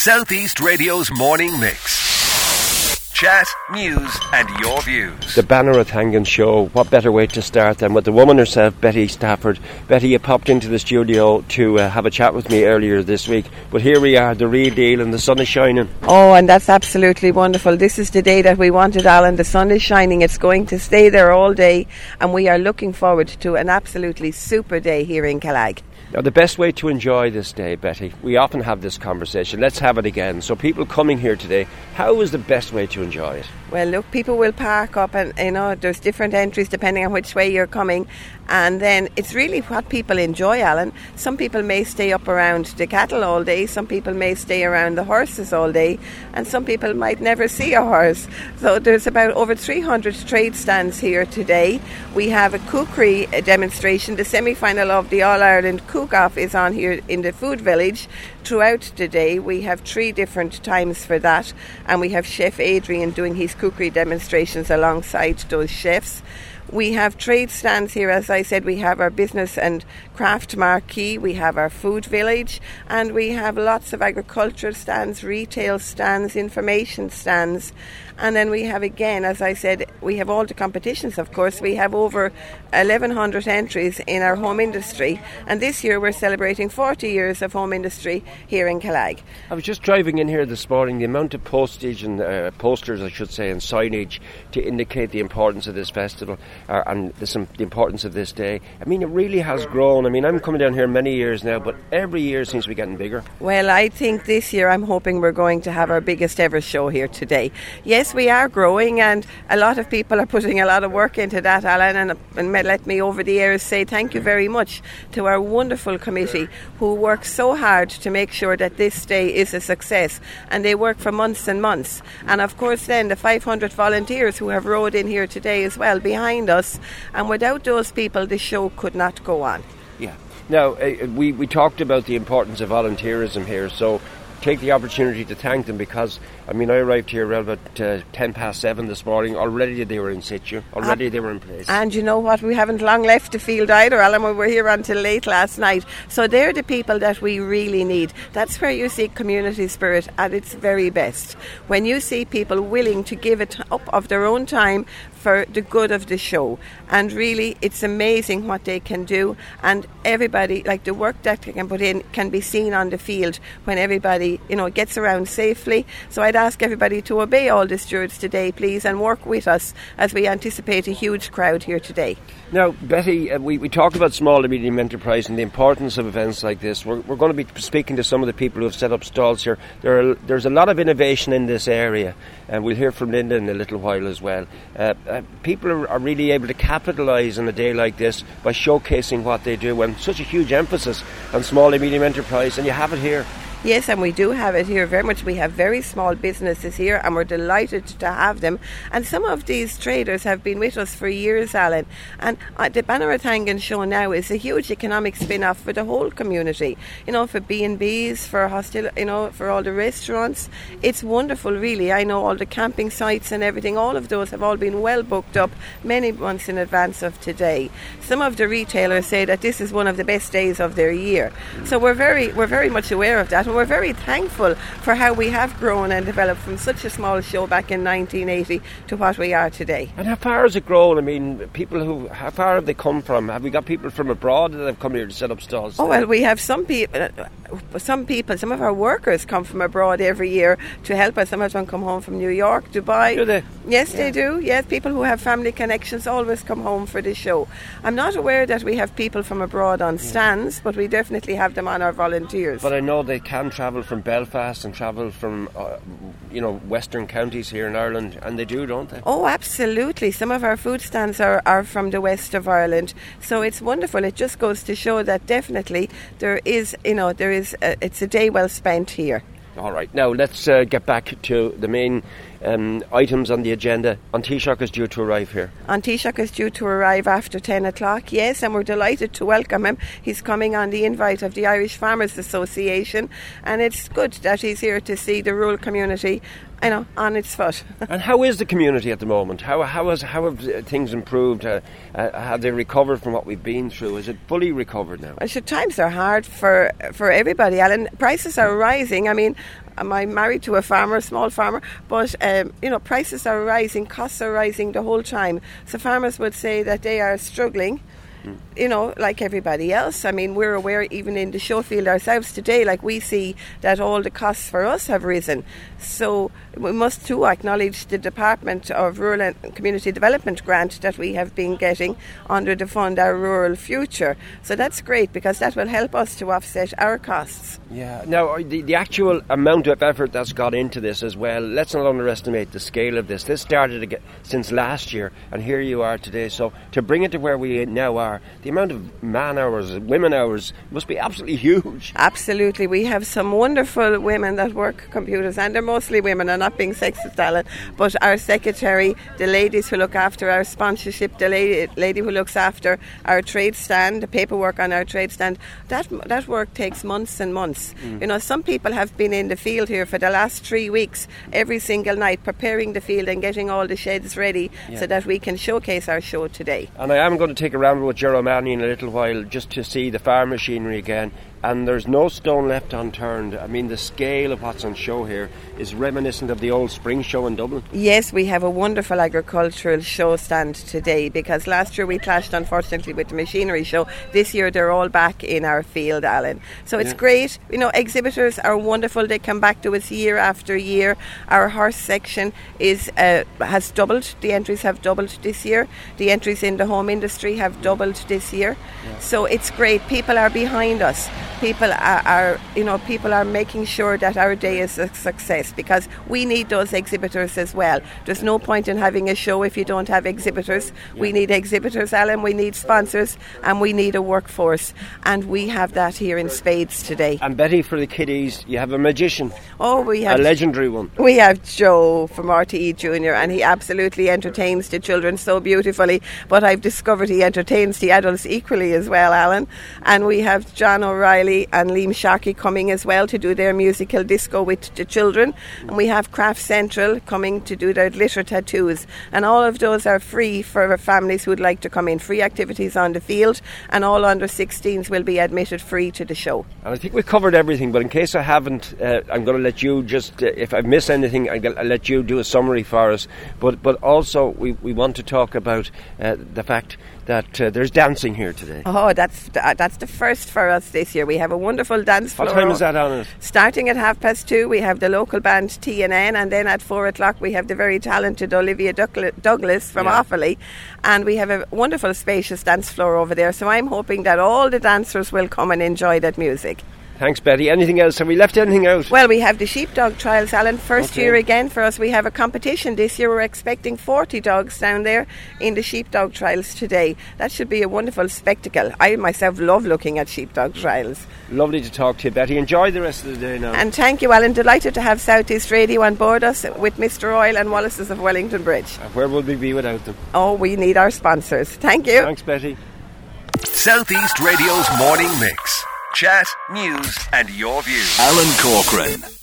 Southeast Radio's morning mix. Chat, news and your views. The Bannow Rathangan Show. What better way to start than with the woman herself, Betty Stafford. Betty, you popped into the studio to have a chat with me earlier this week. But here we are, the real deal, and the sun is shining. Oh, and that's absolutely wonderful. This is the day that we wanted, Alan. The sun is shining. It's going to stay there all day. And we are looking forward to an absolutely super day here in Calag. Now, the best way to enjoy this day, Betty, we often have this conversation. Let's have it again. So people coming here today, how is the best way to enjoy it? Well, look, people will park up and, you know, there's different entries depending on which way you're coming. And then it's really what people enjoy, Alan. Some people may stay up around the cattle all day. Some people may stay around the horses all day. And some people might never see a horse. So there's about over 300 trade stands here today. We have a Coo Cree demonstration. The semi-final of the All-Ireland Cook-Off is on here in the food village throughout the day. We have three different times for that, and we have Chef Adrian doing his cookery demonstrations alongside those chefs. We have trade stands here, as I said. We have our business and craft marquee, we have our food village, and we have lots of agricultural stands, retail stands, information stands. And then we have, again, as I said, we have all the competitions, of course. We have over 1,100 entries in our home industry. And this year we're celebrating 40 years of home industry here in Calaig. I was just driving in here this morning. The amount of postage and posters, I should say, and signage to indicate the importance of this festival and the importance of this day. I mean, it really has grown. I mean, I'm coming down here many years now, but every year seems to be getting bigger. Well, I think this year I'm hoping we're going to have our biggest ever show here today. Yes, we are growing, and a lot of people are putting a lot of work into that, Alan, and let me over the years say thank you very much to our wonderful committee who work so hard to make sure that this day is a success, and they work for months and months. And of course then the 500 volunteers who have rode in here today as well behind us, and without those people the show could not go on. Yeah. Now, we talked about the importance of volunteerism here, so take the opportunity to thank them, because I mean, I arrived here around about 7:10 this morning. Already they were in situ, already they were in place. And you know what, we haven't long left the field either, Alan. We were here until late last night. So they're the people that we really need. That's where you see community spirit at its very best, when you see people willing to give it up of their own time for the good of the show. And really, it's amazing what they can do, and everybody, like the work that they can put in can be seen on the field when everybody, you know, gets around safely. So I'd ask everybody to obey all the stewards today, please, and work with us as we anticipate a huge crowd here today. Now, Betty, we talk about small and medium enterprise and the importance of events like this. We're going to be speaking to some of the people who have set up stalls here. There's a lot of innovation in this area, and we'll hear from Linda in a little while as well. People are really able to capitalise on a day like this by showcasing what they do, and such a huge emphasis on small and medium enterprise, and you have it here. Yes, and we do have it here very much. We have very small businesses here, and we're delighted to have them. And some of these traders have been with us for years, Alan. And the Bannow Rathangan Show now is a huge economic spin-off for the whole community. You know, for B&Bs, for for all the restaurants. It's wonderful, really. I know all the camping sites and everything. All of those have all been well booked up many months in advance of today. Some of the retailers say that this is one of the best days of their year. So we're very much aware of that. We're very thankful for how we have grown and developed from such a small show back in 1980 to what we are today. And how far has it grown? I mean, how far have they come from? Have we got people from abroad that have come here to set up stalls? Oh, well, we have some of our workers come from abroad every year to help us. Some of them come home from New York, Dubai. Do they? Yes, yeah. They do. Yes, people who have family connections always come home for the show. I'm not aware that we have people from abroad on stands, but we definitely have them on our volunteers. But I know they can travel from Belfast and travel from western counties here in Ireland, and they do, don't they? Oh, absolutely. Some of our food stands are from the west of Ireland, so it's wonderful. It just goes to show that definitely it's a day well spent here. All right, now let's get back to the main items on the agenda. An Taoiseach is due to arrive here. An Taoiseach is due to arrive after 10 o'clock, yes, and we're delighted to welcome him. He's coming on the invite of the Irish Farmers Association, and it's good that he's here to see the rural community on its foot. And how is the community at the moment? How have things improved? Have they recovered from what we've been through? Is it fully recovered now? Well, times are hard for everybody, Alan. Prices are rising. I mean, I'm married to a farmer, a small farmer, but prices are rising, costs are rising the whole time. So farmers would say that they are struggling, like everybody else. I mean, we're aware even in the show field ourselves today, like we see that all the costs for us have risen. So we must too acknowledge the Department of Rural and Community Development grant that we have been getting under the Fund Our Rural Future. So that's great, because that will help us to offset our costs. Yeah. Now, the actual amount of effort that's got into this as well, let's not underestimate the scale of this. This started since last year, and here you are today. So to bring it to where we now are, the amount of man hours, women hours must be absolutely huge. Absolutely. We have some wonderful women that work computers, and they're mostly women, and not being sexist, Alan, but our secretary, the ladies who look after our sponsorship, the lady who looks after our trade stand, the paperwork on our trade stand, that work takes months and months. Mm. Some people have been in the field here for the last 3 weeks, every single night, preparing the field and getting all the sheds ready so that we can showcase our show today. And I am going to take a round with Jeromanie in a little while just to see the farm machinery again, and there's no stone left unturned. I mean, the scale of what's on show here is reminiscent of the old spring show in Dublin. Yes, we have a wonderful agricultural show stand today, because last year we clashed, unfortunately, with the machinery show. This year they're all back in our field, Alan. So it's great. Exhibitors are wonderful. They come back to us year after year. Our horse section has doubled. The entries have doubled this year. The entries in the home industry have doubled this year. Yeah. So it's great. People are behind us. People are making sure that our day is a success, because we need those exhibitors as well. There's no point in having a show if you don't have exhibitors. Yeah. We need exhibitors, Alan, we need sponsors, and we need a workforce. And we have that here in spades today. And Betty, for the kiddies, you have a magician. Oh, we have... a legendary one. We have Joe from RTE Junior, and he absolutely entertains the children so beautifully. But I've discovered he entertains the adults equally as well, Alan. And we have John O'Reilly and Liam Sharkey coming as well to do their musical disco with the children, and we have Craft Central coming to do their glitter tattoos, and all of those are free for families who would like to come in. Free activities on the field, and all under 16s will be admitted free to the show. And I think we've covered everything, but in case I haven't, I'm going to let you just, if I miss anything, I'll let you do a summary for us, but also we want to talk about the fact that there's dancing here today. Oh, that's the first for us this year. We have a wonderful dance floor. What time is that on it? Starting at 2:30, we have the local band TNN, and then at 4:00 we have the very talented Olivia Douglas from Offaly, and we have a wonderful spacious dance floor over there. So I'm hoping that all the dancers will come and enjoy that music. Thanks, Betty. Anything else? Have we left anything out? Well, we have the sheepdog trials, Alan. First year again for us. We have a competition this year. We're expecting 40 dogs down there in the sheepdog trials today. That should be a wonderful spectacle. I myself love looking at sheepdog trials. Lovely to talk to you, Betty. Enjoy the rest of the day now. And thank you, Alan. Delighted to have Southeast Radio on board us with Mr. Oil and Wallace's of Wellington Bridge. Where would we be without them? Oh, we need our sponsors. Thank you. Thanks, Betty. Southeast Radio's Morning Mix. Chat, news, and your views. Alan Corcoran.